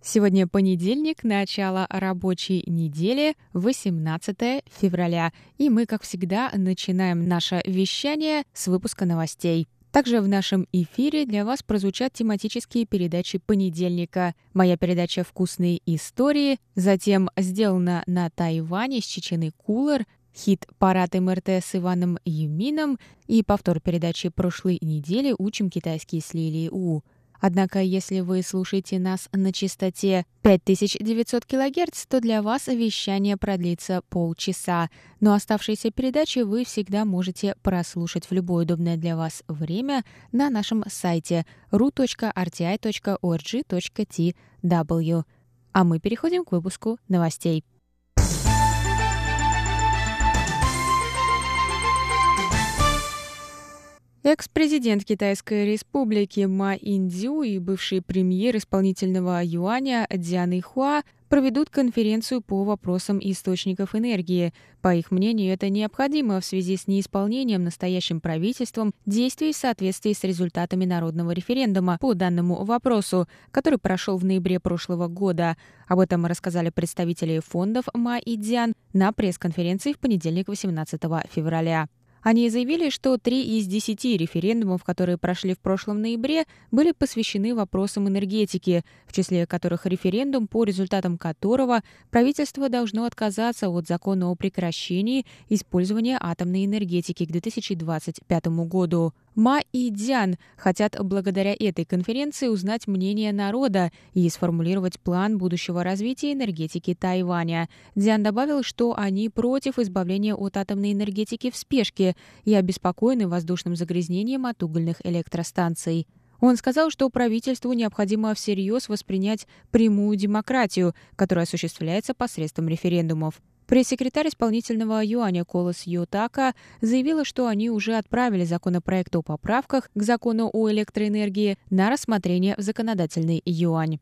Сегодня понедельник, начало рабочей недели, 18 февраля. И мы, как всегда, начинаем наше вещание с выпуска новостей. Также в нашем эфире для вас прозвучат тематические передачи понедельника. Моя передача «Вкусные истории», затем «Сделано на Тайване» с Чеченой Кулер, хит «Парад-МРТ» с Иваном Юмином и повтор передачи прошлой недели «Учим китайский с Лили У». Однако, если вы слушаете нас на частоте 5900 кГц, то для вас вещание продлится полчаса. Но оставшиеся передачи вы всегда можете прослушать в любое удобное для вас время на нашем сайте ru.rti.org.tw. А мы переходим к выпуску новостей. Экс-президент Китайской республики Ма Индзю и бывший премьер исполнительного юаня Дзян Ихуа проведут конференцию по вопросам источников энергии. По их мнению, это необходимо в связи с неисполнением настоящим правительством действий в соответствии с результатами народного референдума по данному вопросу, который прошел в ноябре прошлого года. Об этом рассказали представители фондов Ма и Дзян на пресс-конференции в понедельник, 18 февраля. Они заявили, что 3 из 10 референдумов, которые прошли в прошлом ноябре, были посвящены вопросам энергетики, в числе которых референдум, по результатам которого правительство должно отказаться от закона о прекращении использования атомной энергетики к 2025 году. Ма и Дзян хотят благодаря этой конференции узнать мнение народа и сформулировать план будущего развития энергетики Тайваня. Дзян добавил, что они против избавления от атомной энергетики в спешке и обеспокоены воздушным загрязнением от угольных электростанций. Он сказал, что правительству необходимо всерьез воспринять прямую демократию, которая осуществляется посредством референдумов. Пресс-секретарь исполнительного юаня Колос Ютака заявила, что они уже отправили законопроект о поправках к закону о электроэнергии на рассмотрение в законодательный юань.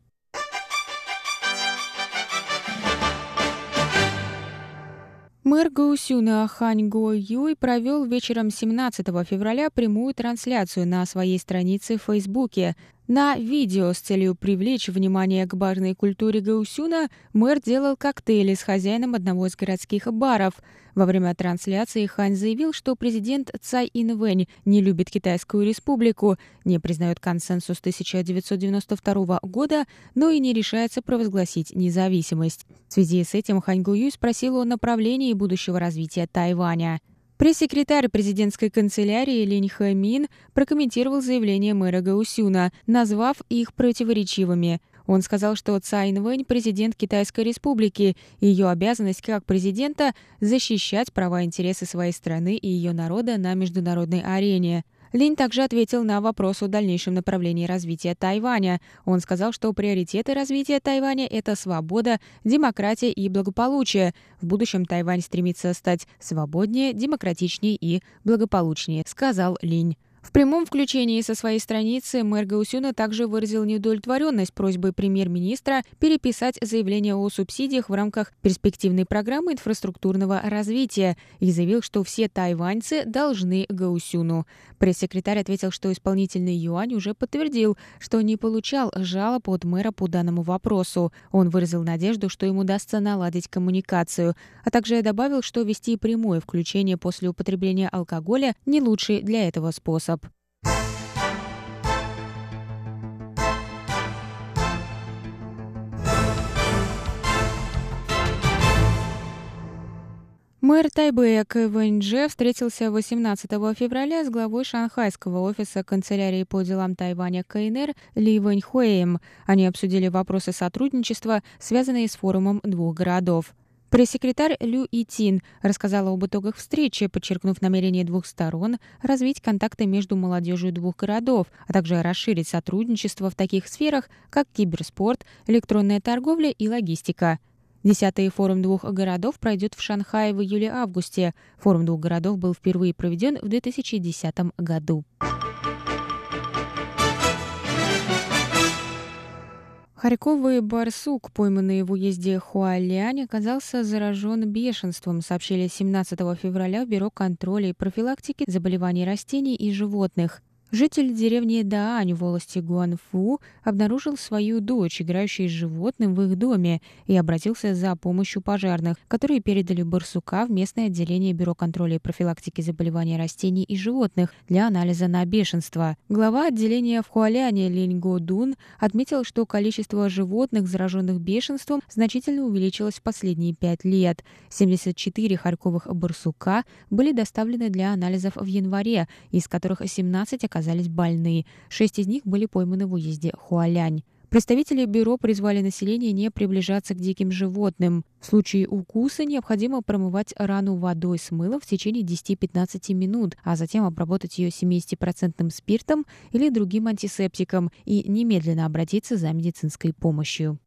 Мэр Гаосюна Хань Гоюй провел вечером 17 февраля прямую трансляцию на своей странице в Фейсбуке. На видео с целью привлечь внимание к барной культуре Гаосюна мэр делал коктейли с хозяином одного из городских баров. Во время трансляции Хань заявил, что президент Цай Инвэнь не любит Китайскую республику, не признает консенсус 1992 года, но и не решается провозгласить независимость. В связи с этим Хань Гоюй спросил о направлении будущего развития Тайваня. Пресс-секретарь президентской канцелярии Линь Хэмин прокомментировал заявление мэра Гаосюна, назвав их противоречивыми. Он сказал, что Цай Инвэнь – президент Китайской республики, и ее обязанность как президента – защищать права и интересы своей страны и ее народа на международной арене. Линь также ответил на вопрос о дальнейшем направлении развития Тайваня. Он сказал, что приоритеты развития Тайваня – это свобода, демократия и благополучие. В будущем Тайвань стремится стать свободнее, демократичнее и благополучнее, сказал Линь. В прямом включении со своей страницы мэр Гаосюна также выразил неудовлетворенность просьбой премьер-министра переписать заявление о субсидиях в рамках перспективной программы инфраструктурного развития и заявил, что все тайваньцы должны Гаосюну. Пресс-секретарь ответил, что исполнительный юань уже подтвердил, что не получал жалоб от мэра по данному вопросу. Он выразил надежду, что ему удастся наладить коммуникацию, а также добавил, что вести прямое включение после употребления алкоголя не лучший для этого способ. Мэр Тайбэя Кэ Вэньчжэ встретился 18 февраля с главой шанхайского офиса канцелярии по делам Тайваня КНР Ли Вэнь Хуэем. Они обсудили вопросы сотрудничества, связанные с форумом двух городов. Пресс-секретарь Лю Итин рассказала об итогах встречи, подчеркнув намерение двух сторон развить контакты между молодежью двух городов, а также расширить сотрудничество в таких сферах, как киберспорт, электронная торговля и логистика. 10-й форум двух городов пройдет в Шанхае в июле-августе. Форум двух городов был впервые проведен в 2010 году. Харьковый барсук, пойманный в уезде Хуалянь, оказался заражен бешенством, сообщили 17 февраля в Бюро контроля и профилактики заболеваний растений и животных. Житель деревни Даань в волости Гуанфу обнаружил свою дочь, играющую с животным в их доме, и обратился за помощью пожарных, которые передали барсука в местное отделение Бюро контроля и профилактики заболеваний растений и животных для анализа на бешенство. Глава отделения в Хуаляне Линь Го Дун отметил, что количество животных, зараженных бешенством, значительно увеличилось в последние 5 лет. 74 харьковых барсука были доставлены для анализов в январе, из которых 17 оказались больны. 6 из них были пойманы в уезде Хуалянь. Представители бюро призвали население не приближаться к диким животным. В случае укуса необходимо промывать рану водой с мылом в течение 10-15 минут, а затем обработать ее 70% спиртом или другим антисептиком и немедленно обратиться за медицинской помощью.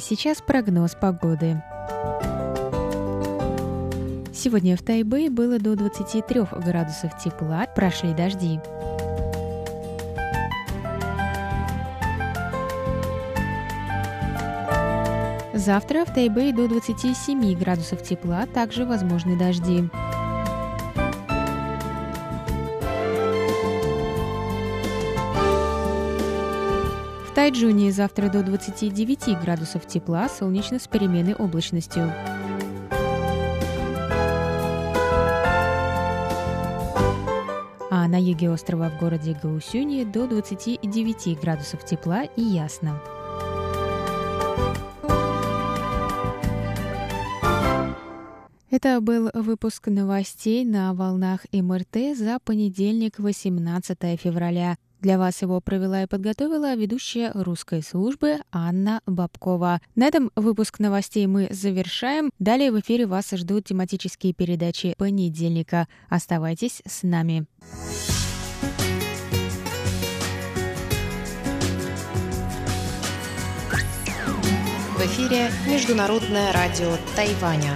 Сейчас прогноз погоды. Сегодня в Тайбэе было до 23 градусов тепла, прошли дожди. Завтра в Тайбэе до 27 градусов тепла, также возможны дожди. В Тайчжуне завтра до 29 градусов тепла, солнечно с переменной облачностью. А на юге острова в городе Гаосюне до 29 градусов тепла и ясно. Это был выпуск новостей на волнах МРТ за понедельник, 18 февраля. Для вас его провела и подготовила ведущая русской службы Анна Бобкова. На этом выпуск новостей мы завершаем. Далее в эфире вас ждут тематические передачи понедельника. Оставайтесь с нами. В эфире Международное радио Тайваня.